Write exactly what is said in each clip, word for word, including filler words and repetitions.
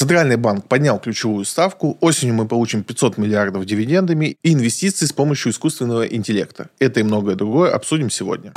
Центральный банк поднял ключевую ставку, осенью мы получим пятьсот миллиардов дивидендами и инвестиции с помощью искусственного интеллекта. Это и многое другое обсудим сегодня.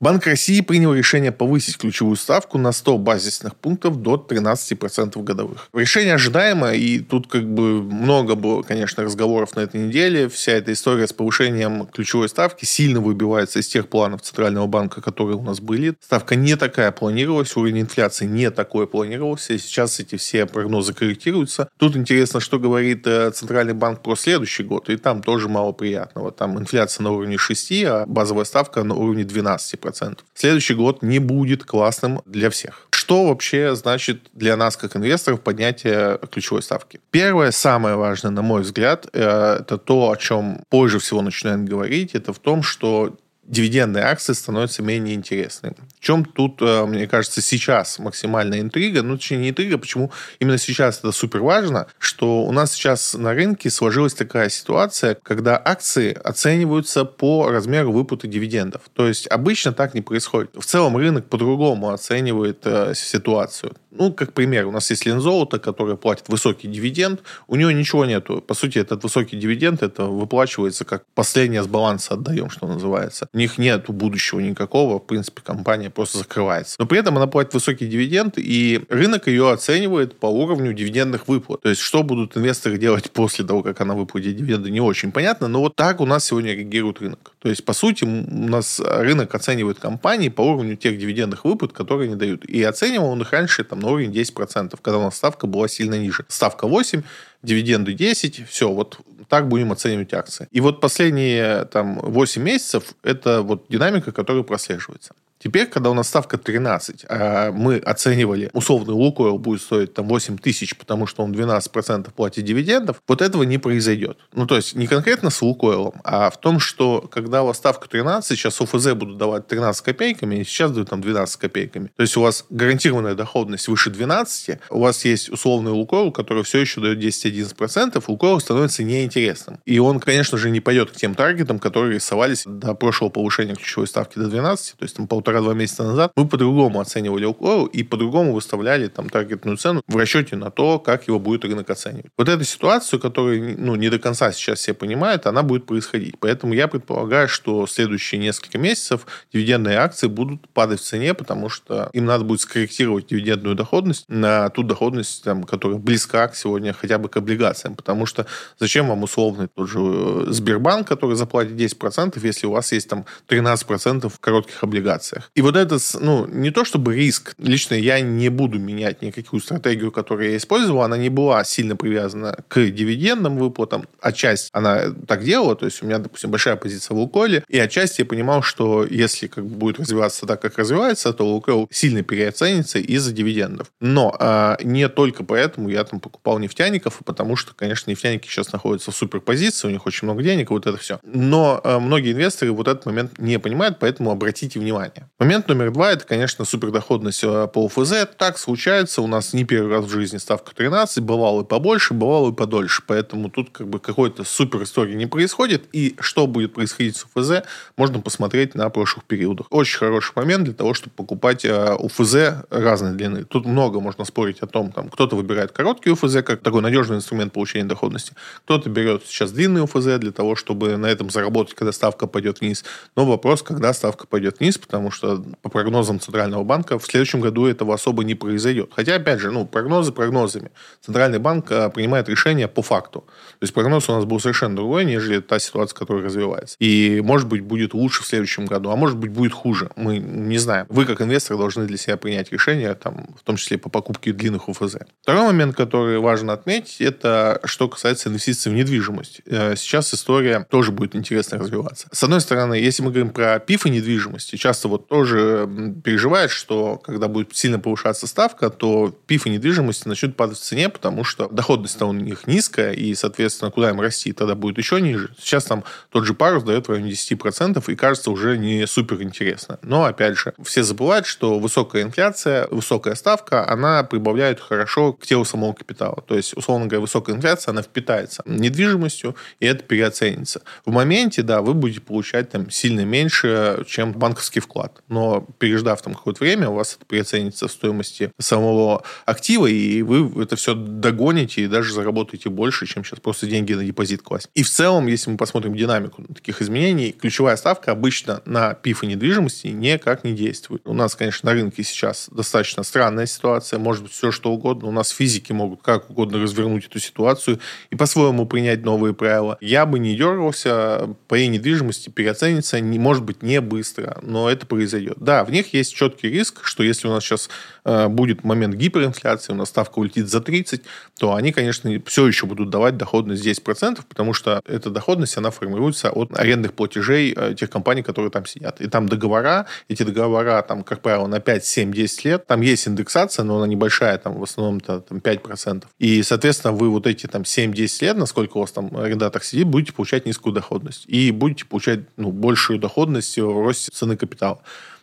Банк России принял решение повысить ключевую ставку на сто базисных пунктов до тринадцати процентов годовых. Решение ожидаемо, и тут как бы много было, конечно, разговоров на этой неделе. Вся эта история с повышением ключевой ставки сильно выбивается из тех планов Центрального банка, которые у нас были. Ставка не такая планировалась, уровень инфляции не такой планировался, и сейчас эти все прогнозы корректируются. Тут интересно, что говорит Центральный банк про следующий год, и там тоже мало приятного. Там инфляция на уровне шести, а базовая ставка на уровне двенадцати процентов. Следующий год не будет классным для всех. Что вообще значит для нас, как инвесторов, поднятие ключевой ставки? Первое, самое важное, на мой взгляд, это то, о чем позже всего начинаем говорить, это в том, что дивидендные акции становятся менее интересными. В чем тут, мне кажется, сейчас максимальная интрига, ну, точнее, не интрига, почему именно сейчас это супер важно, что у нас сейчас на рынке сложилась такая ситуация, когда акции оцениваются по размеру выплаты дивидендов. То есть обычно так не происходит. В целом рынок по-другому оценивает э, ситуацию. Ну, как пример, у нас есть Лензолото, которое платит высокий дивиденд, у него ничего нету. По сути, этот высокий дивиденд, это выплачивается как последнее с баланса отдаем, что называется. У них нет будущего никакого, в принципе, компания просто закрывается. Но при этом она платит высокий дивиденд, и рынок ее оценивает по уровню дивидендных выплат. То есть, что будут инвесторы делать после того, как она выплатит дивиденды, не очень понятно, но вот так у нас сегодня реагирует рынок. То есть, по сути, у нас рынок оценивает компании по уровню тех дивидендных выплат, которые они дают. И оценивал он их раньше там, на уровень десять процентов, когда у нас ставка была сильно ниже. Ставка восемь процентов. Дивиденды десять, все, вот так будем оценивать акции. И вот последние там, восемь месяцев – это вот динамика, которая прослеживается. Теперь, когда у нас ставка тринадцать, а мы оценивали, условный Лукойл будет стоить там, восемь тысяч, потому что он двенадцать процентов платит дивидендов, вот этого не произойдет. Ну, то есть, не конкретно с Лукойлом, а в том, что когда у вас ставка тринадцать, сейчас ОФЗ будут давать тринадцать копейками, и сейчас дают там двенадцать копейками. То есть, у вас гарантированная доходность выше двенадцати, у вас есть условный Лукойл, который все еще дает десять-одиннадцать процентов, Лукойл становится неинтересным. И он, конечно же, не пойдет к тем таргетам, которые рисовались до прошлого повышения ключевой ставки до двенадцати, то есть, там, полтора два месяца назад, мы по-другому оценивали Лукойл и по-другому выставляли там таргетную цену в расчете на то, как его будет рынок оценивать. Вот эту ситуацию, которую ну, не до конца сейчас все понимают, она будет происходить. Поэтому я предполагаю, что следующие несколько месяцев дивидендные акции будут падать в цене, потому что им надо будет скорректировать дивидендную доходность на ту доходность, там, которая близка к сегодня хотя бы к облигациям. Потому что зачем вам условный тот же Сбербанк, который заплатит десять процентов, если у вас есть там тринадцать процентов в коротких облигациях. И вот это, ну, не то чтобы риск. Лично я не буду менять никакую стратегию, которую я использовал. Она не была сильно привязана к дивидендным выплатам. Отчасти она так делала. То есть у меня, допустим, большая позиция в Лукойле. И отчасти я понимал, что если как бы, будет развиваться так, как развивается, то Лукойл сильно переоценится из-за дивидендов. Но а, не только поэтому я там покупал нефтяников, потому что, конечно, нефтяники сейчас находятся в суперпозиции, у них очень много денег, вот это все. Но а, многие инвесторы вот этот момент не понимают, поэтому обратите внимание. Момент номер два – это, конечно, супердоходность по УФЗ. Так случается, у нас не первый раз в жизни ставка тринадцать, бывало и побольше, бывало и подольше. Поэтому тут как бы какой-то супер истории не происходит. И что будет происходить с УФЗ, можно посмотреть на прошлых периодах. Очень хороший момент для того, чтобы покупать УФЗ разной длины. Тут много можно спорить о том, там кто-то выбирает короткий УФЗ, как такой надежный инструмент получения доходности. Кто-то берет сейчас длинный УФЗ для того, чтобы на этом заработать, когда ставка пойдет вниз. Но вопрос, когда ставка пойдет вниз, потому что что по прогнозам Центрального банка в следующем году этого особо не произойдет. Хотя, опять же, ну, прогнозы прогнозами. Центральный банк принимает решения по факту. То есть прогноз у нас был совершенно другой, нежели та ситуация, которая развивается. И, может быть, будет лучше в следующем году, а может быть, будет хуже. Мы не знаем. Вы, как инвестор, должны для себя принять решение, там, в том числе по покупке длинных УФЗ. Второй момент, который важно отметить, это что касается инвестиций в недвижимость. Сейчас история тоже будет интересно развиваться. С одной стороны, если мы говорим про ПИФ и недвижимость, часто вот тоже переживает, что когда будет сильно повышаться ставка, то ПИФ и недвижимость начнут падать в цене, потому что доходность-то у них низкая, и, соответственно, куда им расти, тогда будет еще ниже. Сейчас там тот же парус дает в районе десять процентов, и кажется уже не суперинтересно. Но, опять же, все забывают, что высокая инфляция, высокая ставка, она прибавляет хорошо к телу самого капитала. То есть, условно говоря, высокая инфляция, она впитается недвижимостью, и это переоценится. В моменте, да, вы будете получать там сильно меньше, чем банковский вклад. банк. Но переждав там какое-то время, у вас это переоценится в стоимости самого актива, и вы это все догоните и даже заработаете больше, чем сейчас просто деньги на депозит класть. И в целом, если мы посмотрим динамику таких изменений, ключевая ставка обычно на пифы недвижимости никак не действует. У нас, конечно, на рынке сейчас достаточно странная ситуация, может быть, все что угодно. У нас физики могут как угодно развернуть эту ситуацию и по-своему принять новые правила. Я бы не дергался, по ей недвижимости переоценится, может быть, не быстро, но это произойдет. Да, в них есть четкий риск, что если у нас сейчас э, будет момент гиперинфляции, у нас ставка улетит за тридцать, то они, конечно, все еще будут давать доходность десять процентов, потому что эта доходность, она формируется от арендных платежей э, тех компаний, которые там сидят. И там договора, эти договора, там, как правило, на пять, семь, десять лет, там есть индексация, но она небольшая, там, в основном-то там, пять процентов. И, соответственно, вы вот эти там семь-десять лет, насколько у вас там арендатор сидит, будете получать низкую доходность. И будете получать ну, большую доходность в росте цены капитала.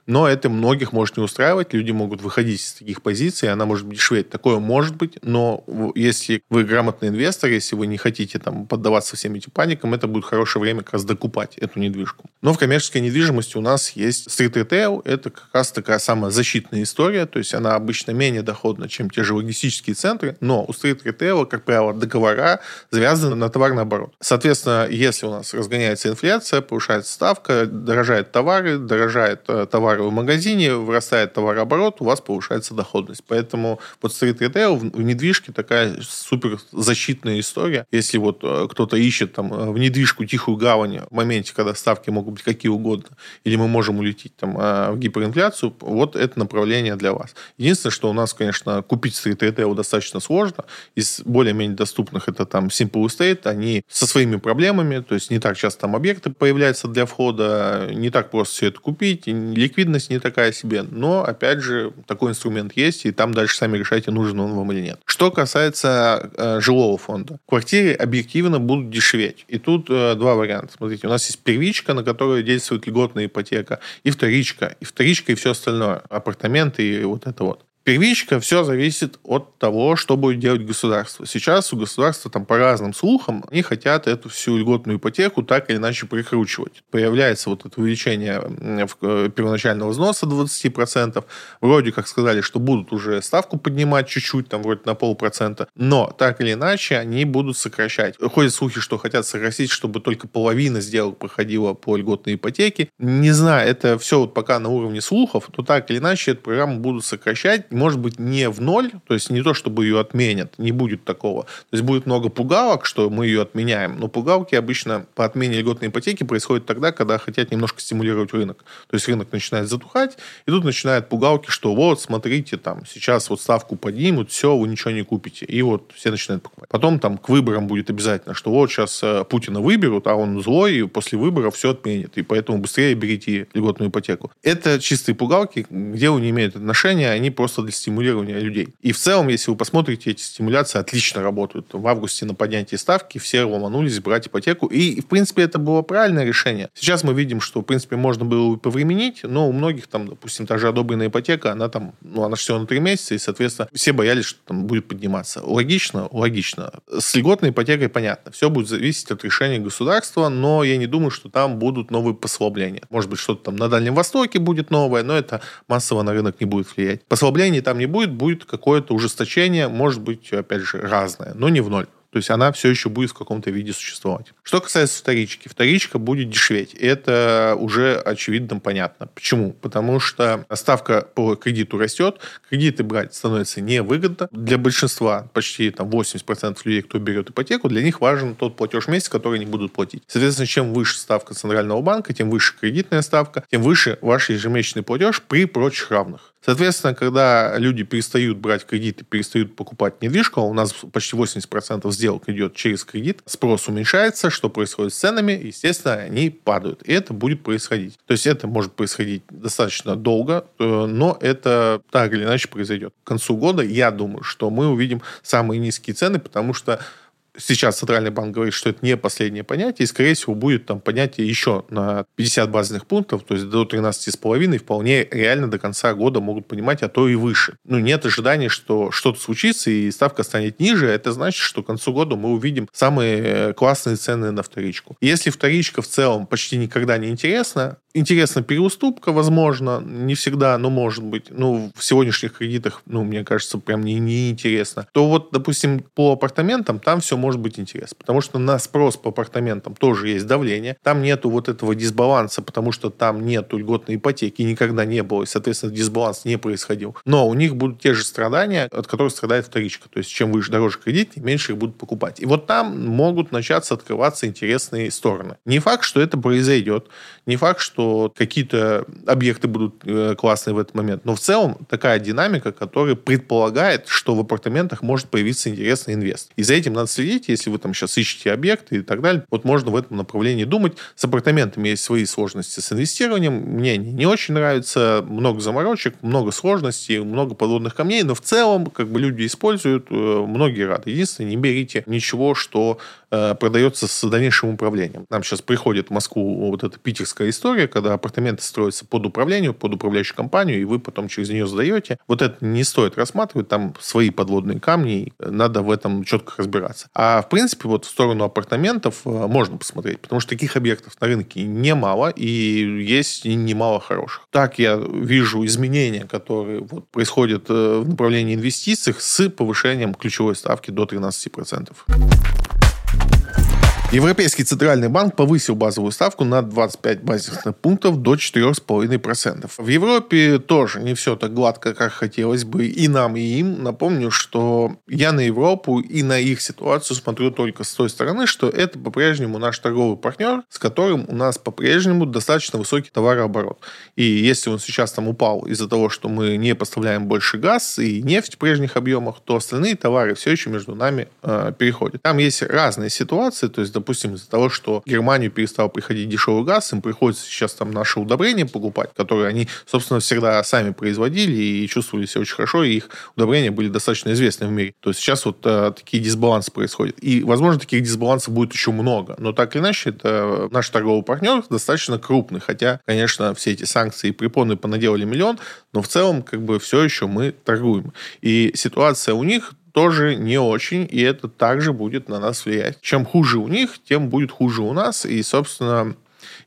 Но это многих может не устраивать. Люди могут выходить из таких позиций, она может дешеветь. Такое может быть, но если вы грамотный инвестор, если вы не хотите там, поддаваться всем этим паникам, это будет хорошее время как раз докупать эту недвижку. Но в коммерческой недвижимости у нас есть стрит-ритейл. Это как раз такая самая защитная история. То есть она обычно менее доходна, чем те же логистические центры. Но у стрит-ритейла, как правило, договора завязаны на товарный оборот. Соответственно, если у нас разгоняется инфляция, повышается ставка, дорожают товары, дорожает товар в магазине, вырастает товарооборот, у вас повышается доходность. Поэтому вот стрит-ритейл в недвижке такая суперзащитная история. Если вот кто-то ищет там в недвижку тихую гавань в моменте, когда ставки могут быть какие угодно, или мы можем улететь там в гиперинфляцию, вот это направление для вас. Единственное, что у нас, конечно, купить стрит-ритейл достаточно сложно. Из более-менее доступных это там Simple Estate, они со своими проблемами, то есть не так часто там объекты появляются для входа, не так просто все это купить, ликвидность не такая себе, но, опять же, такой инструмент есть, и там дальше сами решайте, нужен он вам или нет. Что касается э, жилого фонда. Квартиры объективно будут дешеветь. И тут э, два варианта. Смотрите, у нас есть первичка, на которую действует льготная ипотека, и вторичка, и вторичка, и все остальное. Апартаменты и вот это вот. Первичка, все зависит от того, что будет делать государство. Сейчас у государства там по разным слухам они хотят эту всю льготную ипотеку так или иначе прикручивать. Появляется вот это увеличение первоначального взноса двадцать процентов. Вроде как сказали, что будут уже ставку поднимать чуть-чуть, там вроде на полпроцента. Но так или иначе они будут сокращать. Ходят слухи, что хотят сократить, чтобы только половина сделок проходила по льготной ипотеке. Не знаю, это все вот пока на уровне слухов, то так или иначе эту программу будут сокращать. Может быть, не в ноль, то есть не то, чтобы ее отменят, не будет такого. То есть будет много пугалок, что мы ее отменяем, но пугалки обычно по отмене льготной ипотеки происходят тогда, когда хотят немножко стимулировать рынок. То есть рынок начинает затухать, и тут начинают пугалки, что вот, смотрите, там сейчас вот ставку поднимут, все, вы ничего не купите. И вот все начинают покупать. Потом там к выборам будет обязательно, что вот сейчас Путина выберут, а он злой, и после выборов все отменят, и поэтому быстрее берите льготную ипотеку. Это чистые пугалки, к делу не имеют отношения, они просто для стимулирования людей. И в целом, если вы посмотрите, эти стимуляции отлично работают. В августе на поднятии ставки все ломанулись брать ипотеку. И, в принципе, это было правильное решение. Сейчас мы видим, что, в принципе, можно было и повременить, но у многих, там, допустим, та же одобренная ипотека, она там, ну, она же всего на три месяца, и, соответственно, все боялись, что там будет подниматься. Логично? Логично. С льготной ипотекой понятно. Все будет зависеть от решения государства, но я не думаю, что там будут новые послабления. Может быть, что-то там на Дальнем Востоке будет новое, но это массово на рынок не будет влиять. Послабление там не будет, будет какое-то ужесточение, может быть, опять же, разное, но не в ноль. То есть она все еще будет в каком-то виде существовать. Что касается вторички. Вторичка будет дешеветь. Это уже очевидно понятно. Почему? Потому что ставка по кредиту растет, кредиты брать становится невыгодно. Для большинства, почти там, восемьдесят процентов людей, кто берет ипотеку, для них важен тот платеж в месяц, который они будут платить. Соответственно, чем выше ставка Центрального банка, тем выше кредитная ставка, тем выше ваш ежемесячный платеж при прочих равных. Соответственно, когда люди перестают брать кредиты, перестают покупать недвижку, у нас почти восемьдесят процентов сделок идет через кредит, спрос уменьшается, что происходит с ценами, естественно, они падают. И это будет происходить. То есть это может происходить достаточно долго, но это так или иначе произойдет. К концу года, я думаю, что мы увидим самые низкие цены, потому что сейчас Центральный банк говорит, что это не последнее понятие, и, скорее всего, будет там понятие еще на пятьдесят базисных пунктов, то есть до тринадцати с половиной вполне реально до конца года могут понимать, а то и выше. Ну, нет ожидания, что что-то случится, и ставка станет ниже, это значит, что к концу года мы увидим самые классные цены на вторичку. Если вторичка в целом почти никогда не интересна, интересна переуступка, возможно, не всегда, но может быть, ну, в сегодняшних кредитах, ну, мне кажется, прям не, не интересно, то вот, допустим, по апартаментам там все может быть интересно, потому что на спрос по апартаментам тоже есть давление, там нету вот этого дисбаланса, потому что там нету льготной ипотеки, никогда не было, и, соответственно, дисбаланс не происходил. Но у них будут те же страдания, от которых страдает вторичка, то есть чем выше, дороже кредит, тем меньше их будут покупать. И вот там могут начаться открываться интересные стороны. Не факт, что это произойдет, не факт, что какие-то объекты будут классные в этот момент, но в целом такая динамика, которая предполагает, что в апартаментах может появиться интересный инвест. И за этим надо следить, если вы там сейчас ищете объекты и так далее. Вот можно в этом направлении думать. С апартаментами есть свои сложности с инвестированием. Мне они не очень нравятся. Много заморочек, много сложностей, много подводных камней. Но в целом как бы люди используют, многие рады. Единственное, не берите ничего, что э, продается с дальнейшим управлением. Нам сейчас приходит в Москву вот эта питерская история, когда апартаменты строятся под управление, под управляющую компанию, и вы потом через нее сдаете. Вот это не стоит рассматривать. Там свои подводные камни. Надо в этом четко разбираться. А в принципе вот в сторону апартаментов можно посмотреть, потому что таких объектов на рынке немало, и есть немало хороших. Так я вижу изменения, которые вот происходят в направлении инвестиций с повышением ключевой ставки до тринадцати процентов. Европейский Центральный банк повысил базовую ставку на двадцать пять базисных пунктов до четырех с половиной процентов. В Европе тоже не все так гладко, как хотелось бы и нам, и им. Напомню, что я на Европу и на их ситуацию смотрю только с той стороны, что это по-прежнему наш торговый партнер, с которым у нас по-прежнему достаточно высокий товарооборот. И если он сейчас там упал из-за того, что мы не поставляем больше газ и нефть в прежних объемах, то остальные товары все еще между нами э, переходят. Там есть разные ситуации, то есть допустим, из-за того, что в Германию перестал приходить дешевый газ, им приходится сейчас там наше удобрение покупать, которое они, собственно, всегда сами производили и чувствовали себя очень хорошо, и их удобрения были достаточно известны в мире. То есть сейчас вот а, такие дисбалансы происходят. И, возможно, таких дисбалансов будет еще много. Но так или иначе, это наш торговый партнер достаточно крупный. Хотя, конечно, все эти санкции и препоны понаделали миллион, но в целом, как бы, все еще мы торгуем. И ситуация у них тоже не очень, и это также будет на нас влиять. Чем хуже у них, тем будет хуже у нас, и, собственно,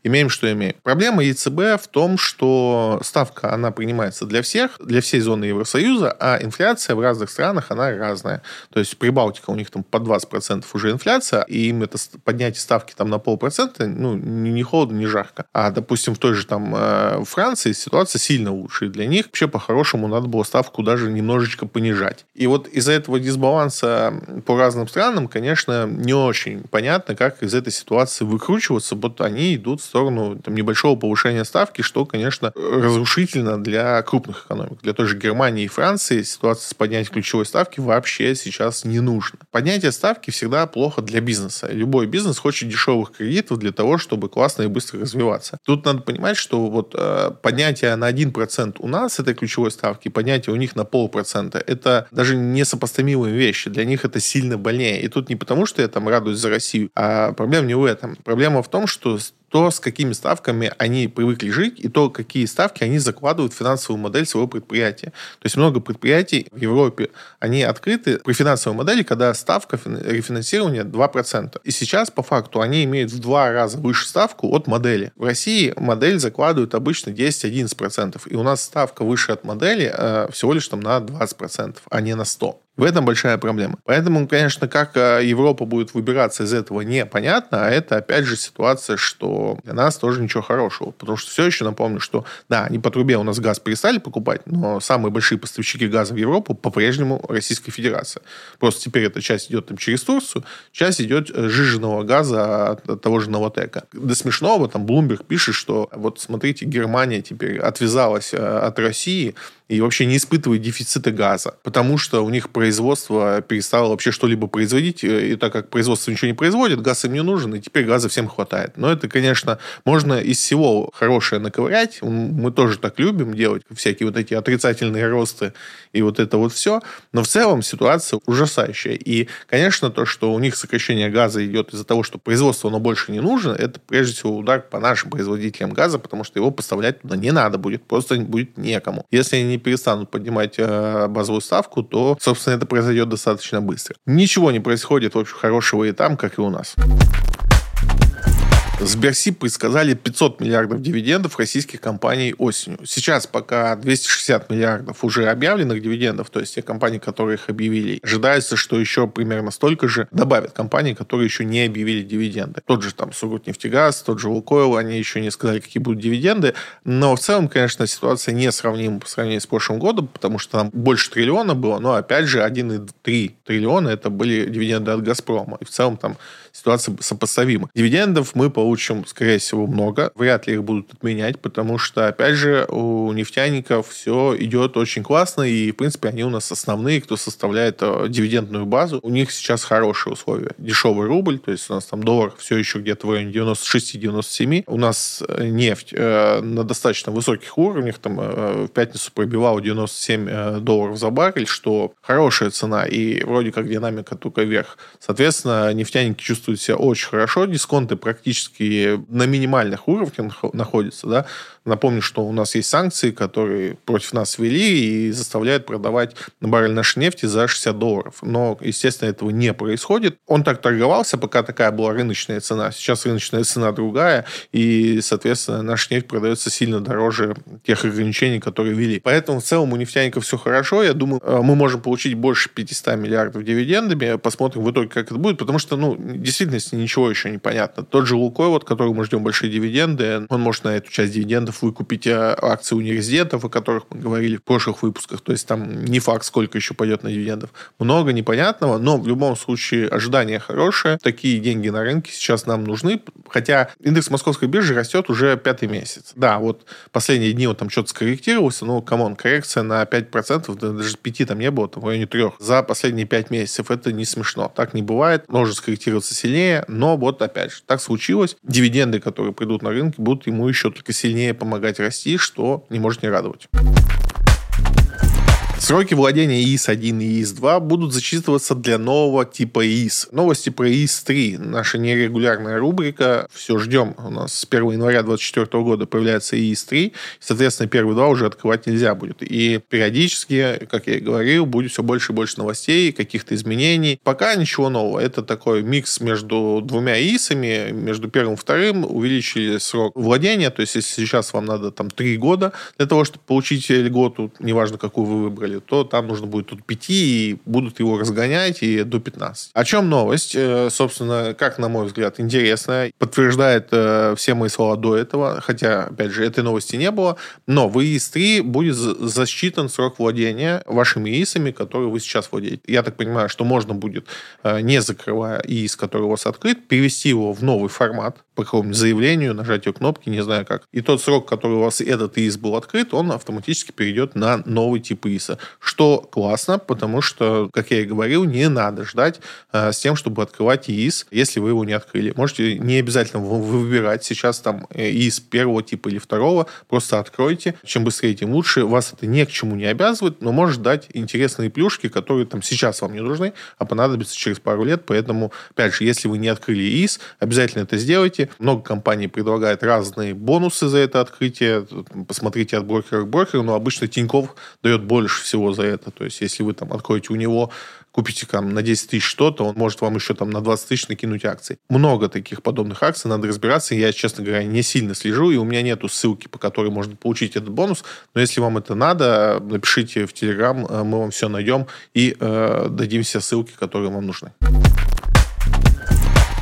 имеем, что имеем. Проблема ЕЦБ в том, что ставка, она принимается для всех, для всей зоны Евросоюза, а инфляция в разных странах, она разная. То есть Прибалтика, у них там по двадцать процентов уже инфляция, и им это поднятие ставки там на полпроцента, ну, не холодно, не жарко. А, допустим, в той же там э, Франции ситуация сильно лучше, и для них вообще по-хорошему надо было ставку даже немножечко понижать. И вот из-за этого дисбаланса по разным странам, конечно, не очень понятно, как из этой ситуации выкручиваться, вот они идут в сторону там, небольшого повышения ставки, что, конечно, разрушительно для крупных экономик. Для той же Германии и Франции ситуация с поднятием ключевой ставки вообще сейчас не нужна. Поднятие ставки всегда плохо для бизнеса. Любой бизнес хочет дешевых кредитов для того, чтобы классно и быстро развиваться. Тут надо понимать, что вот э, поднятие на один процент у нас этой ключевой ставки, поднятие у них на полпроцента, это даже несопоставимые вещи. Для них это сильно больнее. И тут не потому, что я там радуюсь за Россию, а проблема не в этом. Проблема в том, что то, с какими ставками они привыкли жить, и то, какие ставки они закладывают в финансовую модель своего предприятия. То есть много предприятий в Европе, они открыты при финансовой модели, когда ставка рефинансирования два процента. И сейчас, по факту, они имеют в два раза выше ставку от модели. В России модель закладывают обычно десять-одиннадцать процентов, и у нас ставка выше от модели э, всего лишь там на двадцать процентов, а не на сто процентов. В этом большая проблема. Поэтому, конечно, как Европа будет выбираться из этого, непонятно. А это, опять же, ситуация, что для нас тоже ничего хорошего. Потому что все еще напомню, что, да, они по трубе у нас газ перестали покупать, но самые большие поставщики газа в Европу по-прежнему Российская Федерация. Просто теперь эта часть идет там, через Турцию, часть идет сжиженного газа от того же Новатэка. До смешного там Блумберг пишет, что вот смотрите, Германия теперь отвязалась от России, и вообще не испытывают дефицита газа, потому что у них производство перестало вообще что-либо производить, и так как производство ничего не производит, газ им не нужен, и теперь газа всем хватает. Но это, конечно, можно из всего хорошее наковырять, мы тоже так любим делать, всякие вот эти отрицательные росты и вот это вот все, но в целом ситуация ужасающая. И, конечно, то, что у них сокращение газа идет из-за того, что производство оно больше не нужно, это прежде всего удар по нашим производителям газа, потому что его поставлять туда не надо будет, просто будет некому. Если они не перестанут поднимать базовую ставку, то, собственно, это произойдет достаточно быстро. Ничего не происходит, в общем, хорошего и там, как и у нас. Сберсиб предсказали пятьсот миллиардов дивидендов российских компаний осенью. Сейчас пока двести шестьдесят миллиардов уже объявленных дивидендов, то есть те компании, которые их объявили. Ожидается, что еще примерно столько же добавят компании, которые еще не объявили дивиденды. Тот же там Сургутнефтегаз, тот же Лукойл, они еще не сказали, какие будут дивиденды. Но в целом, конечно, ситуация несравнима по сравнению с прошлым годом, потому что там больше триллиона было, но опять же один и три триллиона это были дивиденды от Газпрома. И в целом там ситуация сопоставима. Дивидендов мы получили Получим, скорее всего, много. Вряд ли их будут отменять, потому что, опять же, у нефтяников все идет очень классно, и, в принципе, они у нас основные, кто составляет дивидендную базу. У них сейчас хорошие условия. Дешевый рубль, то есть у нас там доллар все еще где-то в районе девяносто шесть - девяносто семь. У нас нефть э, на достаточно высоких уровнях, там э, в пятницу пробивала девяносто семь долларов за баррель, что хорошая цена, и вроде как динамика только вверх. Соответственно, нефтяники чувствуют себя очень хорошо, дисконты практически на минимальных уровнях находится, да. Напомню, что у нас есть санкции, которые против нас ввели и заставляют продавать баррель нашей нефти за шестьдесят долларов. Но, естественно, этого не происходит. Он так торговался, пока такая была рыночная цена. Сейчас рыночная цена другая, и, соответственно, наша нефть продается сильно дороже тех ограничений, которые ввели. Поэтому, в целом, у нефтяников все хорошо. Я думаю, мы можем получить больше пятьсот миллиардов дивидендами. Посмотрим в итоге, как это будет, потому что, ну, в действительности ничего еще не понятно. Тот же Лукойл, от которого мы ждем большие дивиденды, он может на эту часть дивидендов выкупить акции университетов, о которых мы говорили в прошлых выпусках. То есть там не факт, сколько еще пойдет на дивидендов. Много непонятного, но в любом случае ожидания хорошие. Такие деньги на рынке сейчас нам нужны. Хотя индекс Московской биржи растет уже пятый месяц. Да, вот последние дни он там что-то скорректировался, но, камон, коррекция на пять процентов, даже пяти там не было, там в районе трех. За последние пять месяцев это не смешно. Так не бывает. Может скорректироваться сильнее, но вот опять же, так случилось. Дивиденды, которые придут на рынке, будут ему еще только сильнее помогать. помогать расти, что не может не радовать. Сроки владения ИИС один и ИИС два будут зачитываться для нового типа ИИС. Новости про ИИС три. Наша нерегулярная рубрика. Все ждем. У нас с первого января две тысячи двадцать четвёртого года появляется ИИС три. Соответственно, первые два уже открывать нельзя будет. И периодически, как я и говорил, будет все больше и больше новостей, каких-то изменений. Пока ничего нового. Это такой микс между двумя ИИСами. Между первым и вторым увеличили срок владения. То есть, если сейчас вам надо там три года для того, чтобы получить льготу, неважно, какую вы выбрали, то там нужно будет тут пяти, и будут его разгонять и до пятнадцати. О чем новость? Собственно, как, на мой взгляд, интересная. Подтверждает все мои слова до этого, хотя, опять же, этой новости не было. Но в ИИС три будет засчитан срок владения вашими ИИСами, которые вы сейчас владеете. Я так понимаю, что можно будет, не закрывая ИИС, который у вас открыт, перевести его в новый формат по какому-нибудь заявлению, нажатию кнопки, не знаю как. И тот срок, который у вас этот ИИС был открыт, он автоматически перейдет на новый тип ИИСа. Что классно, потому что, как я и говорил, не надо ждать э, с тем, чтобы открывать ИИС, если вы его не открыли. Можете не обязательно выбирать сейчас там ИИС первого типа или второго, просто откройте. Чем быстрее, тем лучше. Вас это ни к чему не обязывает, но может дать интересные плюшки, которые там сейчас вам не нужны, а понадобятся через пару лет. Поэтому, опять же, если вы не открыли ИИС, обязательно это сделайте. Много компаний предлагает разные бонусы за это открытие. Посмотрите от брокера к брокеру, но обычно Тинькофф дает больше всего за это. То есть, если вы там откроете у него, купите там на десять тысяч что-то, он может вам еще там на двадцать тысяч накинуть акций. Много таких подобных акций, надо разбираться. Я, честно говоря, не сильно слежу, и у меня нету ссылки, по которой можно получить этот бонус. Но если вам это надо, напишите в Телеграм, мы вам все найдем и э, дадим все ссылки, которые вам нужны.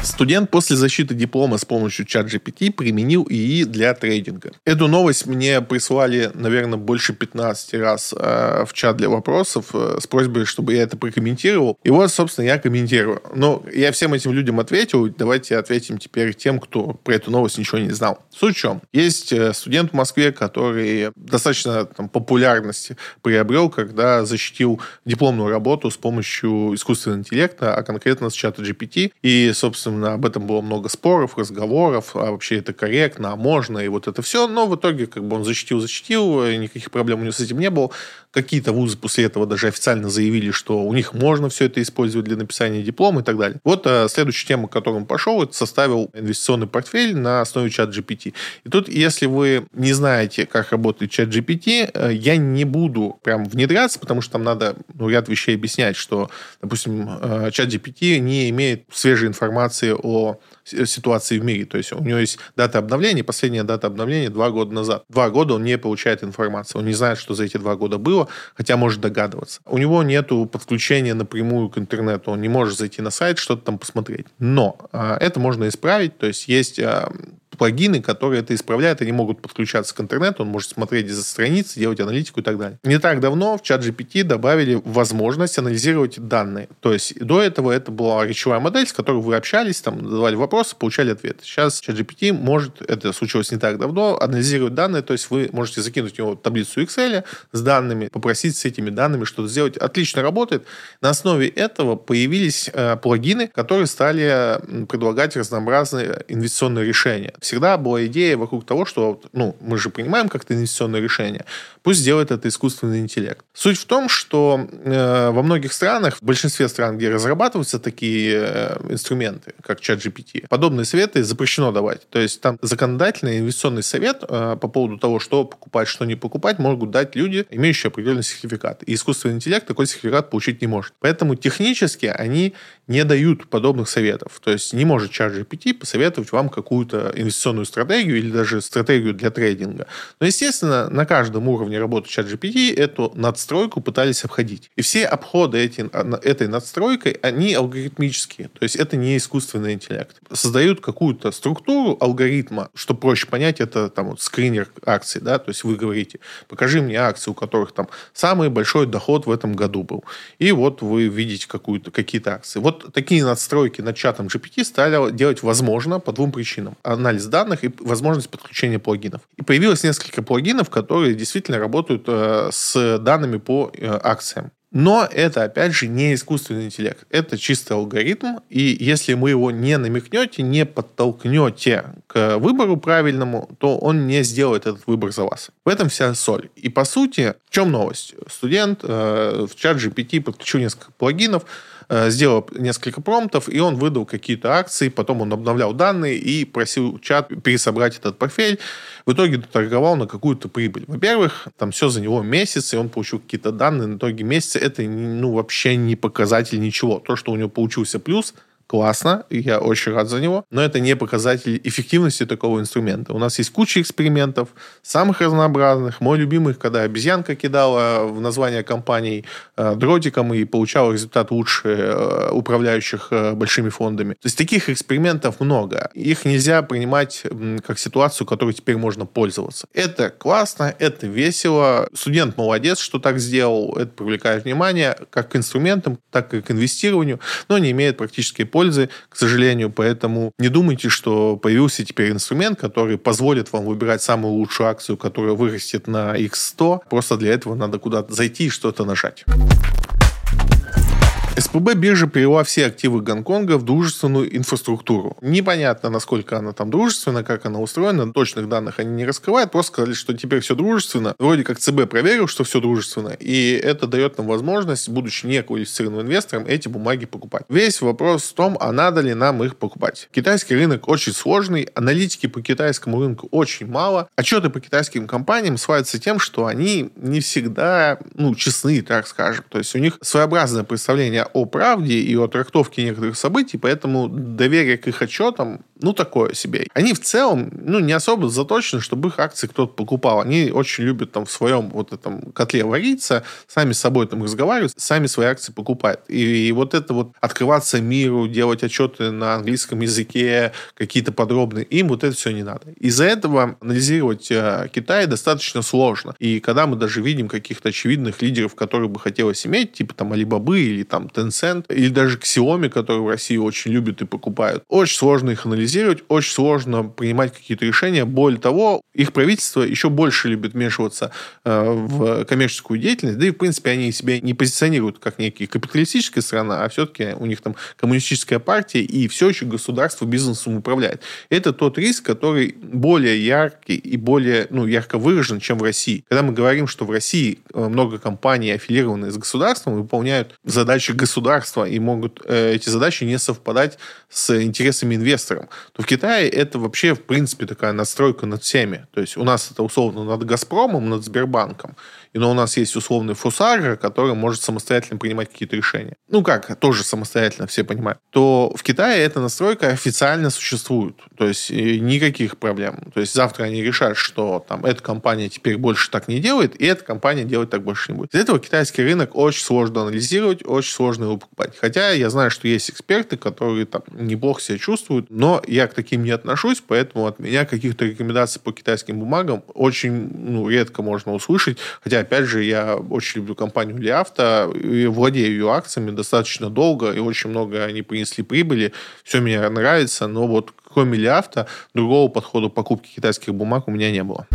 Студент после защиты диплома с помощью чат джи пи ти применил ИИ для трейдинга. Эту новость мне прислали, наверное, больше пятнадцати раз э, в чат для вопросов э, с просьбой, чтобы я это прокомментировал. И вот, собственно, я комментирую. Но я всем этим людям ответил. Давайте ответим теперь тем, кто про эту новость ничего не знал. Суть в чем? Есть студент в Москве, который достаточно там, популярности приобрел, когда защитил дипломную работу с помощью искусственного интеллекта, а конкретно с чата джи пи ти. И, собственно, об этом было много споров, разговоров, а вообще это корректно, а можно, и вот это все. Но в итоге как бы он защитил-защитил, никаких проблем у него с этим не было. Какие-то вузы после этого даже официально заявили, что у них можно все это использовать для написания диплома и так далее. Вот а, следующая тема, к которой он пошел, это составил инвестиционный портфель на основе чат джи пи ти. И тут, если вы не знаете, как работает чат джи пи ти, я не буду прям внедряться, потому что там надо ну, ряд вещей объяснять, что, допустим, чат джи пи ти не имеет свежей информации о ситуации в мире. То есть у него есть дата обновления, последняя дата обновления два года назад. Два года он не получает информации. Он не знает, что за эти два года было, хотя может догадываться. У него нет подключения напрямую к интернету. Он не может зайти на сайт, что-то там посмотреть. Но а, это можно исправить. То есть есть... А, плагины, которые это исправляют, они могут подключаться к интернету, он может смотреть из-за страницы, делать аналитику и так далее. Не так давно в чат джи пи ти добавили возможность анализировать данные. То есть до этого это была речевая модель, с которой вы общались, там, задавали вопросы, получали ответы. Сейчас чат джи пи ти может, это случилось не так давно, анализировать данные, то есть вы можете закинуть в него таблицу Excel с данными, попросить с этими данными что-то сделать. Отлично работает. На основе этого появились э, плагины, которые стали предлагать разнообразные инвестиционные решения. Всегда была идея вокруг того, что ну, мы же принимаем как-то инвестиционное решение, пусть делает это искусственный интеллект. Суть в том, что э, во многих странах, в большинстве стран, где разрабатываются такие э, инструменты, как чат джи пи ти, подобные советы запрещено давать. То есть там законодательный инвестиционный совет э, по поводу того, что покупать, что не покупать, могут дать люди, имеющие определенный сертификат. И искусственный интеллект такой сертификат получить не может. Поэтому технически они не дают подобных советов. То есть не может чат джи пи ти посоветовать вам какую-то инвестиционную стратегию или даже стратегию для трейдинга. Но, естественно, на каждом уровне работы чат джи пи ти эту надстройку пытались обходить. И все обходы эти, этой надстройкой, они алгоритмические. То есть это не искусственный интеллект. Создают какую-то структуру алгоритма, что проще понять, это там вот, скринер акций. Да? То есть вы говорите, покажи мне акции, у которых там самый большой доход в этом году был. И вот вы видите какую-то, какие-то акции. Вот такие надстройки над чатом джи пи ти стали делать возможно по двум причинам. Анализ данных и возможность подключения плагинов. И появилось несколько плагинов, которые действительно работают э, с данными по э, акциям. Но это, опять же, не искусственный интеллект. Это чистый алгоритм, и если мы его не намекнете, не подтолкнете к выбору правильному, то он не сделает этот выбор за вас. В этом вся соль. И, по сути, в чем новость? Студент э, в чат джи пи ти подключил несколько плагинов, сделал несколько промптов, и он выдал какие-то акции, потом он обновлял данные и просил чат пересобрать этот портфель. В итоге торговал на какую-то прибыль. Во-первых, там все за него месяц, и он получил какие-то данные на итоге месяца. Это ну, вообще не показатель ничего. То, что у него получился плюс, классно, я очень рад за него, но это не показатель эффективности такого инструмента. У нас есть куча экспериментов, самых разнообразных. Мой любимый, когда обезьянка кидала в название компаний дротиком и получала результат лучше управляющих большими фондами. То есть таких экспериментов много. Их нельзя принимать как ситуацию, которой теперь можно пользоваться. Это классно, это весело. Студент молодец, что так сделал. Это привлекает внимание как к инструментам, так и к инвестированию, но не имеет практически пользы. пользы, к сожалению, поэтому не думайте, что появился теперь инструмент, который позволит вам выбирать самую лучшую акцию, которая вырастет на икс сто. Просто для этого надо куда-то зайти и что-то нажать. эс пэ бэ Биржа перевела все активы Гонконга в дружественную инфраструктуру. Непонятно, насколько она там дружественна, как она устроена. Точных данных они не раскрывают. Просто сказали, что теперь все дружественно. Вроде как цэ бэ проверил, что все дружественно. И это дает нам возможность, будучи неквалифицированным инвестором, эти бумаги покупать. Весь вопрос в том, а надо ли нам их покупать. Китайский рынок очень сложный. Аналитики по китайскому рынку очень мало. Отчеты по китайским компаниям славятся тем, что они не всегда, ну, честны, так скажем. То есть у них своеобразное представление о правде и о трактовке некоторых событий, поэтому доверие к их отчетам ну, такое себе. Они в целом, ну, не особо заточены, чтобы их акции кто-то покупал. Они очень любят там в своем вот этом котле вариться, сами с собой там разговаривают, сами свои акции покупают. И, и вот это вот открываться миру, делать отчеты на английском языке, какие-то подробные, им вот это все не надо. Из-за этого анализировать Китай достаточно сложно. И когда мы даже видим каких-то очевидных лидеров, которые бы хотелось иметь, типа там Алибабы или там Tencent, или даже Xiaomi, которые в России очень любят и покупают, очень сложно их анализировать. Очень сложно принимать какие-то решения. Более того, их правительство еще больше любит вмешиваться в коммерческую деятельность. Да и, в принципе, они себя не позиционируют как некие капиталистическая страна, а все-таки у них там коммунистическая партия, и все еще государство бизнесом управляет. Это тот риск, который более яркий и более, ну, ярко выражен, чем в России. Когда мы говорим, что в России много компаний, аффилированных с государством, выполняют задачи государства и могут эти задачи не совпадать с интересами инвесторов, то в Китае это вообще, в принципе, такая надстройка над всеми. То есть у нас это условно над Газпромом, над Сбербанком. Но у нас есть условный фусар, который может самостоятельно принимать какие-то решения. Ну как, тоже самостоятельно, все понимают. То в Китае эта настройка официально существует. То есть никаких проблем. То есть завтра они решат, что там эта компания теперь больше так не делает, и эта компания делать так больше не будет. Из-за этого китайский рынок очень сложно анализировать, очень сложно его покупать. Хотя я знаю, что есть эксперты, которые там неплохо себя чувствуют, но я к таким не отношусь, поэтому от меня каких-то рекомендаций по китайским бумагам очень, ну, редко можно услышать. Хотя опять же, я очень люблю компанию Li Auto и владею ее акциями достаточно долго, и очень много они принесли прибыли. Все мне нравится, но вот кроме Li Auto другого подхода к покупке китайских бумаг у меня не было.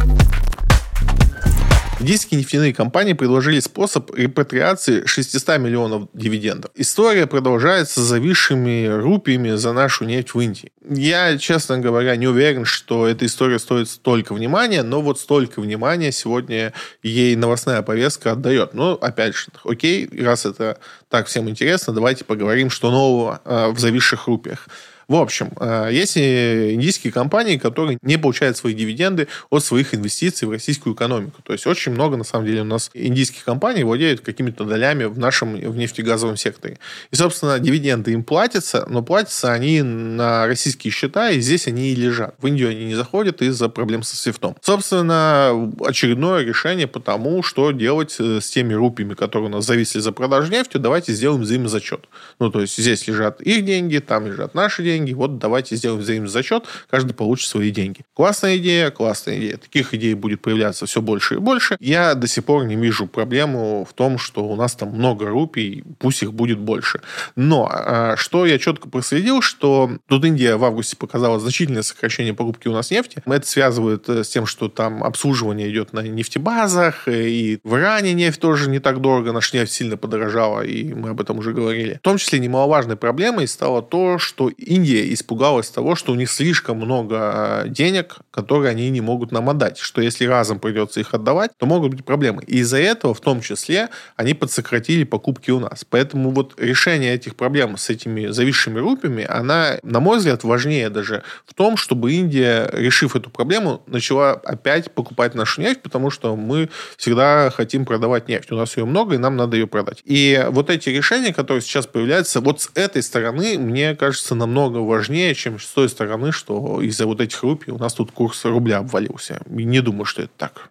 Индийские нефтяные компании предложили способ репатриации шестьсот миллионов дивидендов. История продолжается с зависшими рупиями за нашу нефть в Индии. Я, честно говоря, не уверен, что эта история стоит столько внимания, но вот столько внимания сегодня ей новостная повестка отдает. Но, опять же, окей, раз это так всем интересно, давайте поговорим, что нового в зависших рупиях. В общем, есть индийские компании, которые не получают свои дивиденды от своих инвестиций в российскую экономику. То есть очень много, на самом деле, у нас индийских компаний владеют какими-то долями в нашем в нефтегазовом секторе. И, собственно, дивиденды им платятся, но платятся они на российские счета, и здесь они и лежат. В Индию они не заходят из-за проблем со свифтом. Собственно, очередное решение по тому, что делать с теми рупиями, которые у нас зависли за продажу нефти, давайте сделаем взаимозачет. Ну, то есть здесь лежат их деньги, там лежат наши деньги, деньги, вот давайте сделаем взаимозачет, каждый получит свои деньги. Классная идея, классная идея. Таких идей будет появляться все больше и больше. Я до сих пор не вижу проблему в том, что у нас там много рупий, пусть их будет больше. Но что я четко проследил, что тут Индия в августе показала значительное сокращение покупки у нас нефти. Это связывает с тем, что там обслуживание идет на нефтебазах, и в Иране нефть тоже не так дорого, наша нефть сильно подорожала, и мы об этом уже говорили. В том числе немаловажной проблемой стало то, что Индия испугалась того, что у них слишком много денег, которые они не могут нам отдать, что если разом придется их отдавать, то могут быть проблемы. И из-за этого, в том числе, они подсократили покупки у нас. Поэтому вот решение этих проблем с этими зависшими рупиями, она, на мой взгляд, важнее даже в том, чтобы Индия, решив эту проблему, начала опять покупать нашу нефть, потому что мы всегда хотим продавать нефть. У нас ее много, и нам надо ее продать. И вот эти решения, которые сейчас появляются, вот с этой стороны, мне кажется, намного важнее, чем с той стороны, что из-за вот этих рупий у нас тут курс рубля обвалился. Не думаю, что это так.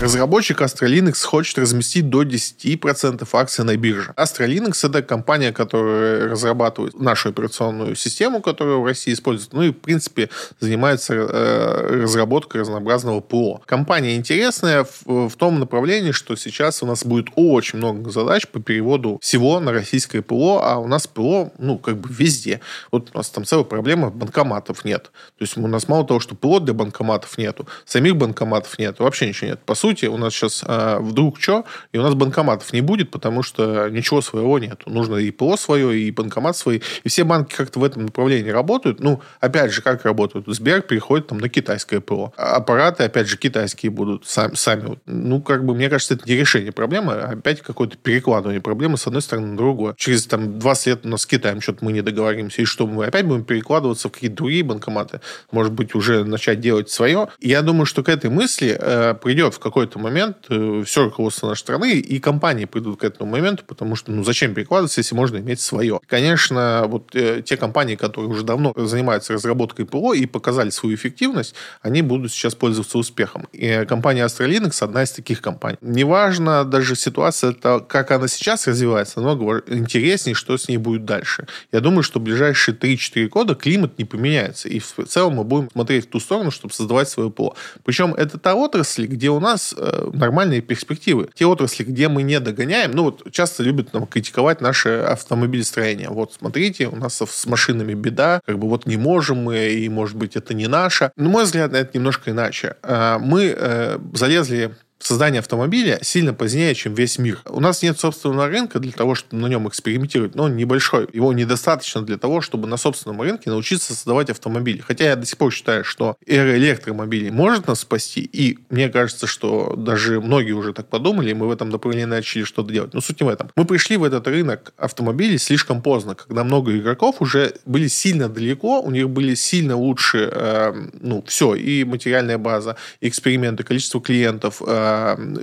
Разработчик Astra Linux хочет разместить до десяти процентов акций на бирже. Astra Linux — это компания, которая разрабатывает нашу операционную систему, которую в России используют, ну и, в принципе, занимается э, разработкой разнообразного ПО. Компания интересная в, в том направлении, что сейчас у нас будет очень много задач по переводу всего на российское ПО, а у нас ПО, ну, как бы везде. Вот у нас там целая проблема — банкоматов нет. То есть у нас мало того, что ПО для банкоматов нету, самих банкоматов нет, вообще ничего нет. По сути, у нас сейчас э, вдруг что, и у нас банкоматов не будет, потому что ничего своего нет. Нужно и ПО свое, и банкомат свой. И все банки как-то в этом направлении работают. Ну, опять же, как работают? Сбер переходит там на китайское ПО. Аппараты, опять же, китайские будут сами. сами. Ну, как бы, мне кажется, это не решение проблемы, а опять какое-то перекладывание проблемы с одной стороны на другую. Через там двадцать лет у нас с Китаем что-то мы не договоримся, и что мы опять будем перекладываться в какие-то другие банкоматы. Может быть, уже начать делать свое. Я думаю, что к этой мысли э, придет в какой какой-то момент все руководство нашей страны и компании придут к этому моменту, потому что, ну, зачем перекладываться, если можно иметь свое. Конечно, вот э, те компании, которые уже давно занимаются разработкой ПО и показали свою эффективность, они будут сейчас пользоваться успехом. И компания Astra Linux одна из таких компаний. Неважно даже ситуация, это, как она сейчас развивается, намного интереснее, что с ней будет дальше. Я думаю, что в ближайшие три-четыре года климат не поменяется. И в целом мы будем смотреть в ту сторону, чтобы создавать свое ПО. Причем это та отрасль, где у нас э, нормальные перспективы. Те отрасли, где мы не догоняем, ну вот часто любят нам критиковать наше автомобилестроение. Вот смотрите, у нас с машинами беда, как бы вот не можем мы, и может быть это не наше. На мой взгляд, на это немножко иначе. Мы э, залезли... Создание автомобиля сильно позднее, чем весь мир. У нас нет собственного рынка для того, чтобы на нем экспериментировать, но он небольшой. Его недостаточно для того, чтобы на собственном рынке научиться создавать автомобили. Хотя я до сих пор считаю, что эра электромобилей может нас спасти, и мне кажется, что даже многие уже так подумали, и мы в этом направлении начали что-то делать. Но суть не в этом. Мы пришли в этот рынок автомобилей слишком поздно, когда много игроков уже были сильно далеко, у них были сильно лучше э, ну, все, и материальная база, и эксперименты, количество клиентов, э,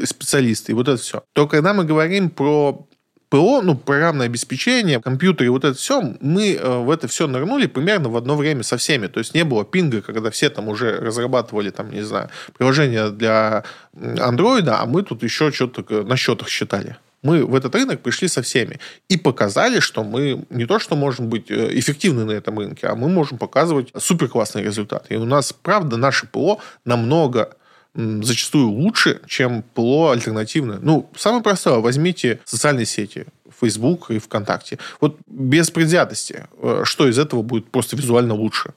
специалисты, и вот это все. То, когда мы говорим про ПО, ну, программное обеспечение, компьютеры, вот это все, мы в это все нырнули примерно в одно время со всеми. То есть не было пинга, когда все там уже разрабатывали, там, не знаю, приложения для андроида, а мы тут еще что-то на счетах считали. Мы в этот рынок пришли со всеми и показали, что мы не то, что можем быть эффективны на этом рынке, а мы можем показывать суперклассные результаты. И у нас, правда, наше ПО намного зачастую лучше, чем ПО альтернативное. Ну, самое простое, возьмите социальные сети, Facebook и ВКонтакте. Вот без предвзятости, что из этого будет просто визуально лучше?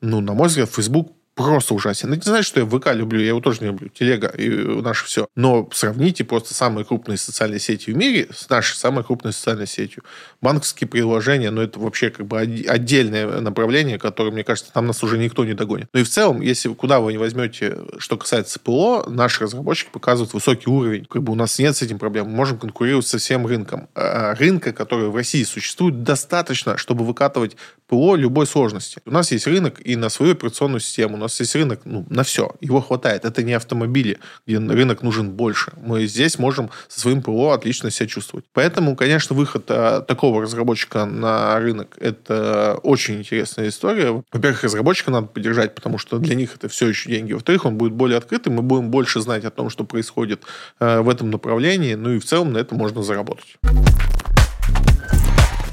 Ну, на мой взгляд, Facebook просто ужасен. Это не значит, что я ВК люблю, я его тоже не люблю, телега и наше все. Но сравните просто самые крупные социальные сети в мире с нашей самой крупной социальной сетью. Банковские приложения, ну, это вообще как бы отдельное направление, которое, мне кажется, там нас уже никто не догонит. Но и в целом, если куда вы не возьмете, что касается ПО, наши разработчики показывают высокий уровень. Как бы у нас нет с этим проблем, мы можем конкурировать со всем рынком. А рынка, который в России существует, достаточно, чтобы выкатывать ПО любой сложности. У нас есть рынок и на свою операционную систему, у нас есть рынок, ну, на все. Его хватает. Это не автомобили, где рынок нужен больше. Мы здесь можем со своим ПО отлично себя чувствовать. Поэтому, конечно, выход такого разработчика на рынок – это очень интересная история. Во-первых, разработчика надо поддержать, потому что для них это все еще деньги. Во-вторых, он будет более открытым, мы будем больше знать о том, что происходит в этом направлении. Ну и в целом на это можно заработать.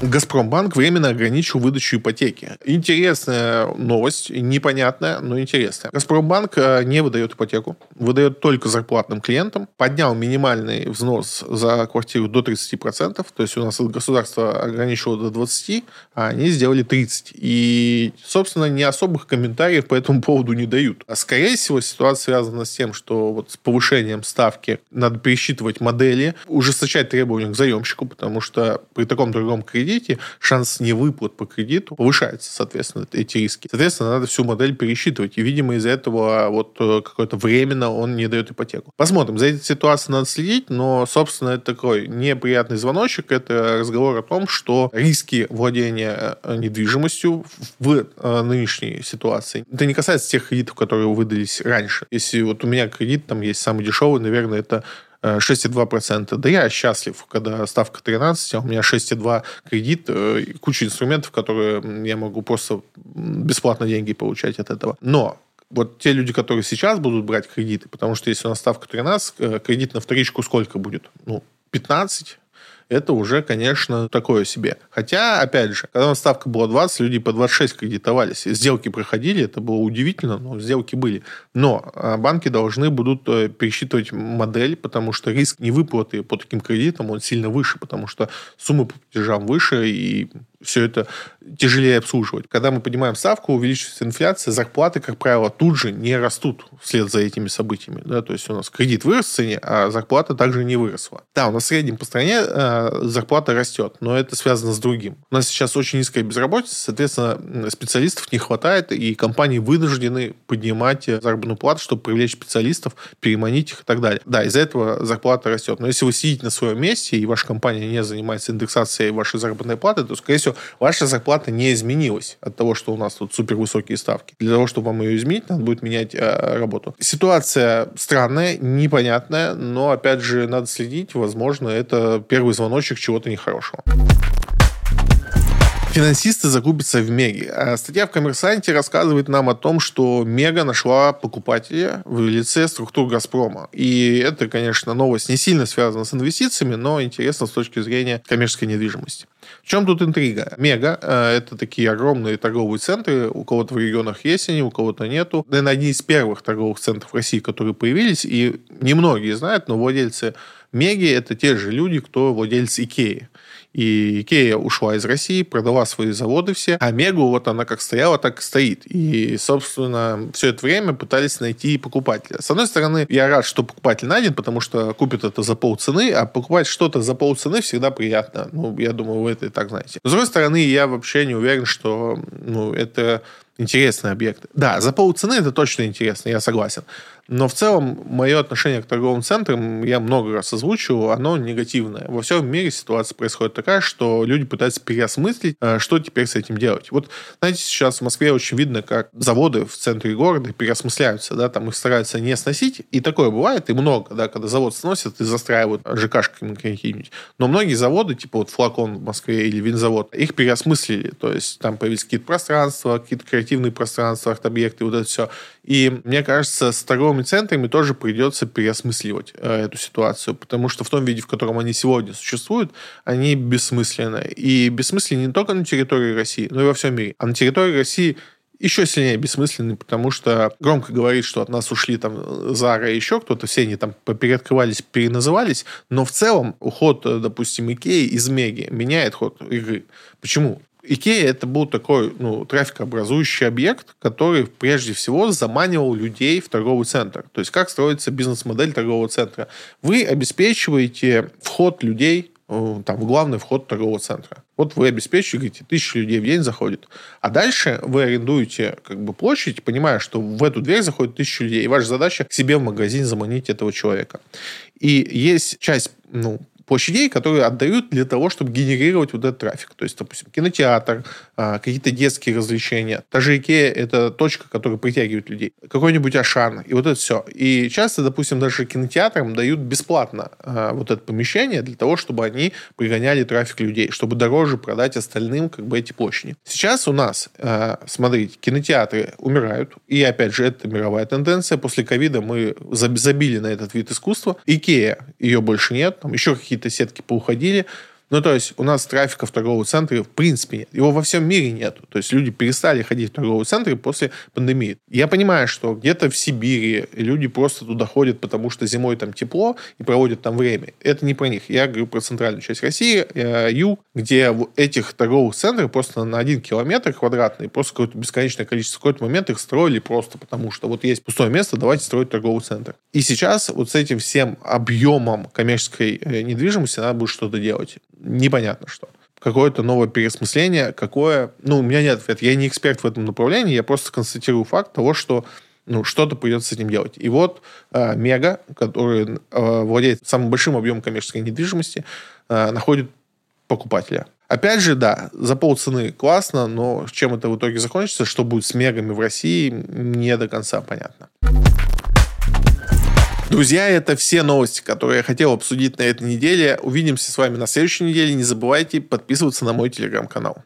Газпромбанк временно ограничил выдачу ипотеки. Интересная новость, непонятная, но интересная. Газпромбанк не выдает ипотеку, выдает только зарплатным клиентам, поднял минимальный взнос за квартиру до тридцати процентов, то есть у нас государство ограничило до двадцати процентов, а они сделали тридцать процентов. И, собственно, не особых комментариев по этому поводу не дают. Скорее всего, ситуация связана с тем, что вот с повышением ставки надо пересчитывать модели, ужесточать требования к заемщику, потому что при таком другом кредите шанс невыплат по кредиту повышается, соответственно, эти риски. Соответственно, надо всю модель пересчитывать. И, видимо, из-за этого вот какое-то временно он не дает ипотеку. Посмотрим. За этой ситуацией надо следить, но, собственно, это такой неприятный звоночек. Это разговор о том, что риски владения недвижимостью в нынешней ситуации. Это не касается тех кредитов, которые выдались раньше. Если вот у меня кредит там есть самый дешевый, наверное, это шесть целых две десятых процента. Да я счастлив, когда ставка тринадцать, а у меня шесть целых две десятых кредит, куча инструментов, которые я могу просто бесплатно деньги получать от этого. Но вот те люди, которые сейчас будут брать кредиты, потому что если у нас ставка тринадцать, кредит на вторичку сколько будет? Ну, пятнадцать. Это уже, конечно, такое себе. Хотя, опять же, когда ставка была двадцать, люди по двадцать шесть кредитовались. Сделки проходили, это было удивительно, но сделки были. Но банки должны будут пересчитывать модель, потому что риск невыплаты по таким кредитам, он сильно выше, потому что суммы по платежам выше, и все это тяжелее обслуживать. Когда мы поднимаем ставку, увеличивается инфляция, зарплаты, как правило, тут же не растут вслед за этими событиями. Да? То есть у нас кредит вырос в цене, а зарплата также не выросла. Да, у нас в среднем по стране э, зарплата растет, но это связано с другим. У нас сейчас очень низкая безработица, соответственно, специалистов не хватает, и компании вынуждены поднимать заработную плату, чтобы привлечь специалистов, переманить их и так далее. Да, из-за этого зарплата растет. Но если вы сидите на своем месте, и ваша компания не занимается индексацией вашей заработной платы, то, скорее всего, что ваша зарплата не изменилась от того, что у нас тут супервысокие ставки. Для того, чтобы вам ее изменить, надо будет менять э, работу. Ситуация странная, непонятная, но, опять же, надо следить. Возможно, это первый звоночек чего-то нехорошего. Финансисты закупятся в Меге. А статья в «Коммерсанте» рассказывает нам о том, что Мега нашла покупателя в лице структур Газпрома. И это, конечно, новость не сильно связана с инвестициями, но интересна с точки зрения коммерческой недвижимости. В чем тут интрига? Мега э, – это такие огромные торговые центры. У кого-то в регионах есть они, у кого-то нету. Наверное, одни из первых торговых центров России, которые появились. И немногие знают, но владельцы Меги – это те же люди, кто владельцы ИКЕА. И ИКЕА ушла из России, продала свои заводы все, а Мегу вот она как стояла, так и стоит. И, собственно, все это время пытались найти покупателя. С одной стороны, я рад, что покупатель найден, потому что купит это за полцены, а покупать что-то за полцены всегда приятно. Ну, я думаю, вы это и так знаете. С другой стороны, я вообще не уверен, что ну, это интересный объект. Да, за полцены это точно интересно, я согласен. Но в целом мое отношение к торговым центрам, я много раз озвучивал, оно негативное. Во всем мире ситуация происходит такая, что люди пытаются переосмыслить, что теперь с этим делать. Вот, знаете, сейчас в Москве очень видно, как заводы в центре города переосмысляются, да, там их стараются не сносить. И такое бывает, и много, да, когда завод сносят и застраивают ЖКшками какие-нибудь. Но многие заводы, типа вот Флакон в Москве или Винзавод, их переосмыслили. То есть там появились какие-то пространства, какие-то креативные пространства, арт-объекты, вот это все. И мне кажется, с торговым центрами тоже придется переосмысливать э, эту ситуацию, потому что в том виде, в котором они сегодня существуют, они бессмысленны. И бессмысленны не только на территории России, но и во всем мире. А на территории России еще сильнее бессмысленны, потому что громко говорит, что от нас ушли там Зара и еще кто-то, все они там переоткрывались, переназывались, но в целом уход, допустим, Икеи из Меги меняет ход игры. Почему? Икея – это был такой ну, трафикообразующий объект, который прежде всего заманивал людей в торговый центр. То есть, как строится бизнес-модель торгового центра? Вы обеспечиваете вход людей там, в главный вход торгового центра. Вот вы обеспечиваете, говорите, тысячи людей в день заходит. А дальше вы арендуете как бы, площадь, понимая, что в эту дверь заходит тысяча людей. И ваша задача – к себе в магазин заманить этого человека. И есть часть... ну, площадей, которые отдают для того, чтобы генерировать вот этот трафик. То есть, допустим, кинотеатр, какие-то детские развлечения. Та же Икея – это точка, которая притягивает людей. Какой-нибудь Ашан. И вот это все. И часто, допустим, даже кинотеатрам дают бесплатно вот это помещение для того, чтобы они пригоняли трафик людей, чтобы дороже продать остальным как бы эти площади. Сейчас у нас, смотрите, кинотеатры умирают. И, опять же, это мировая тенденция. После ковида мы забили на этот вид искусства. Икея, ее больше нет. Там еще какие-то какие-то сетки поуходили. Ну, то есть, у нас трафика в торговые центры в принципе нет. Его во всем мире нет. То есть, люди перестали ходить в торговые центры после пандемии. Я понимаю, что где-то в Сибири люди просто туда ходят, потому что зимой там тепло и проводят там время. Это не про них. Я говорю про центральную часть России, юг, где в этих торговых центрах просто на один километр квадратный просто какое-то бесконечное количество. В какой-то момент их строили просто потому, что вот есть пустое место, давайте строить торговый центр. И сейчас вот с этим всем объемом коммерческой недвижимости надо будет что-то делать. Непонятно что. Какое-то новое переосмысление, какое... Ну, у меня нет ответа. Я не эксперт в этом направлении, я просто констатирую факт того, что ну, что-то придется с этим делать. И вот э, Мега, который э, владеет самым большим объемом коммерческой недвижимости, э, находит покупателя. Опять же, да, за полцены классно, но чем это в итоге закончится, что будет с Мегами в России, не до конца понятно. Друзья, это все новости, которые я хотел обсудить на этой неделе. Увидимся с вами на следующей неделе. Не забывайте подписываться на мой телеграм-канал.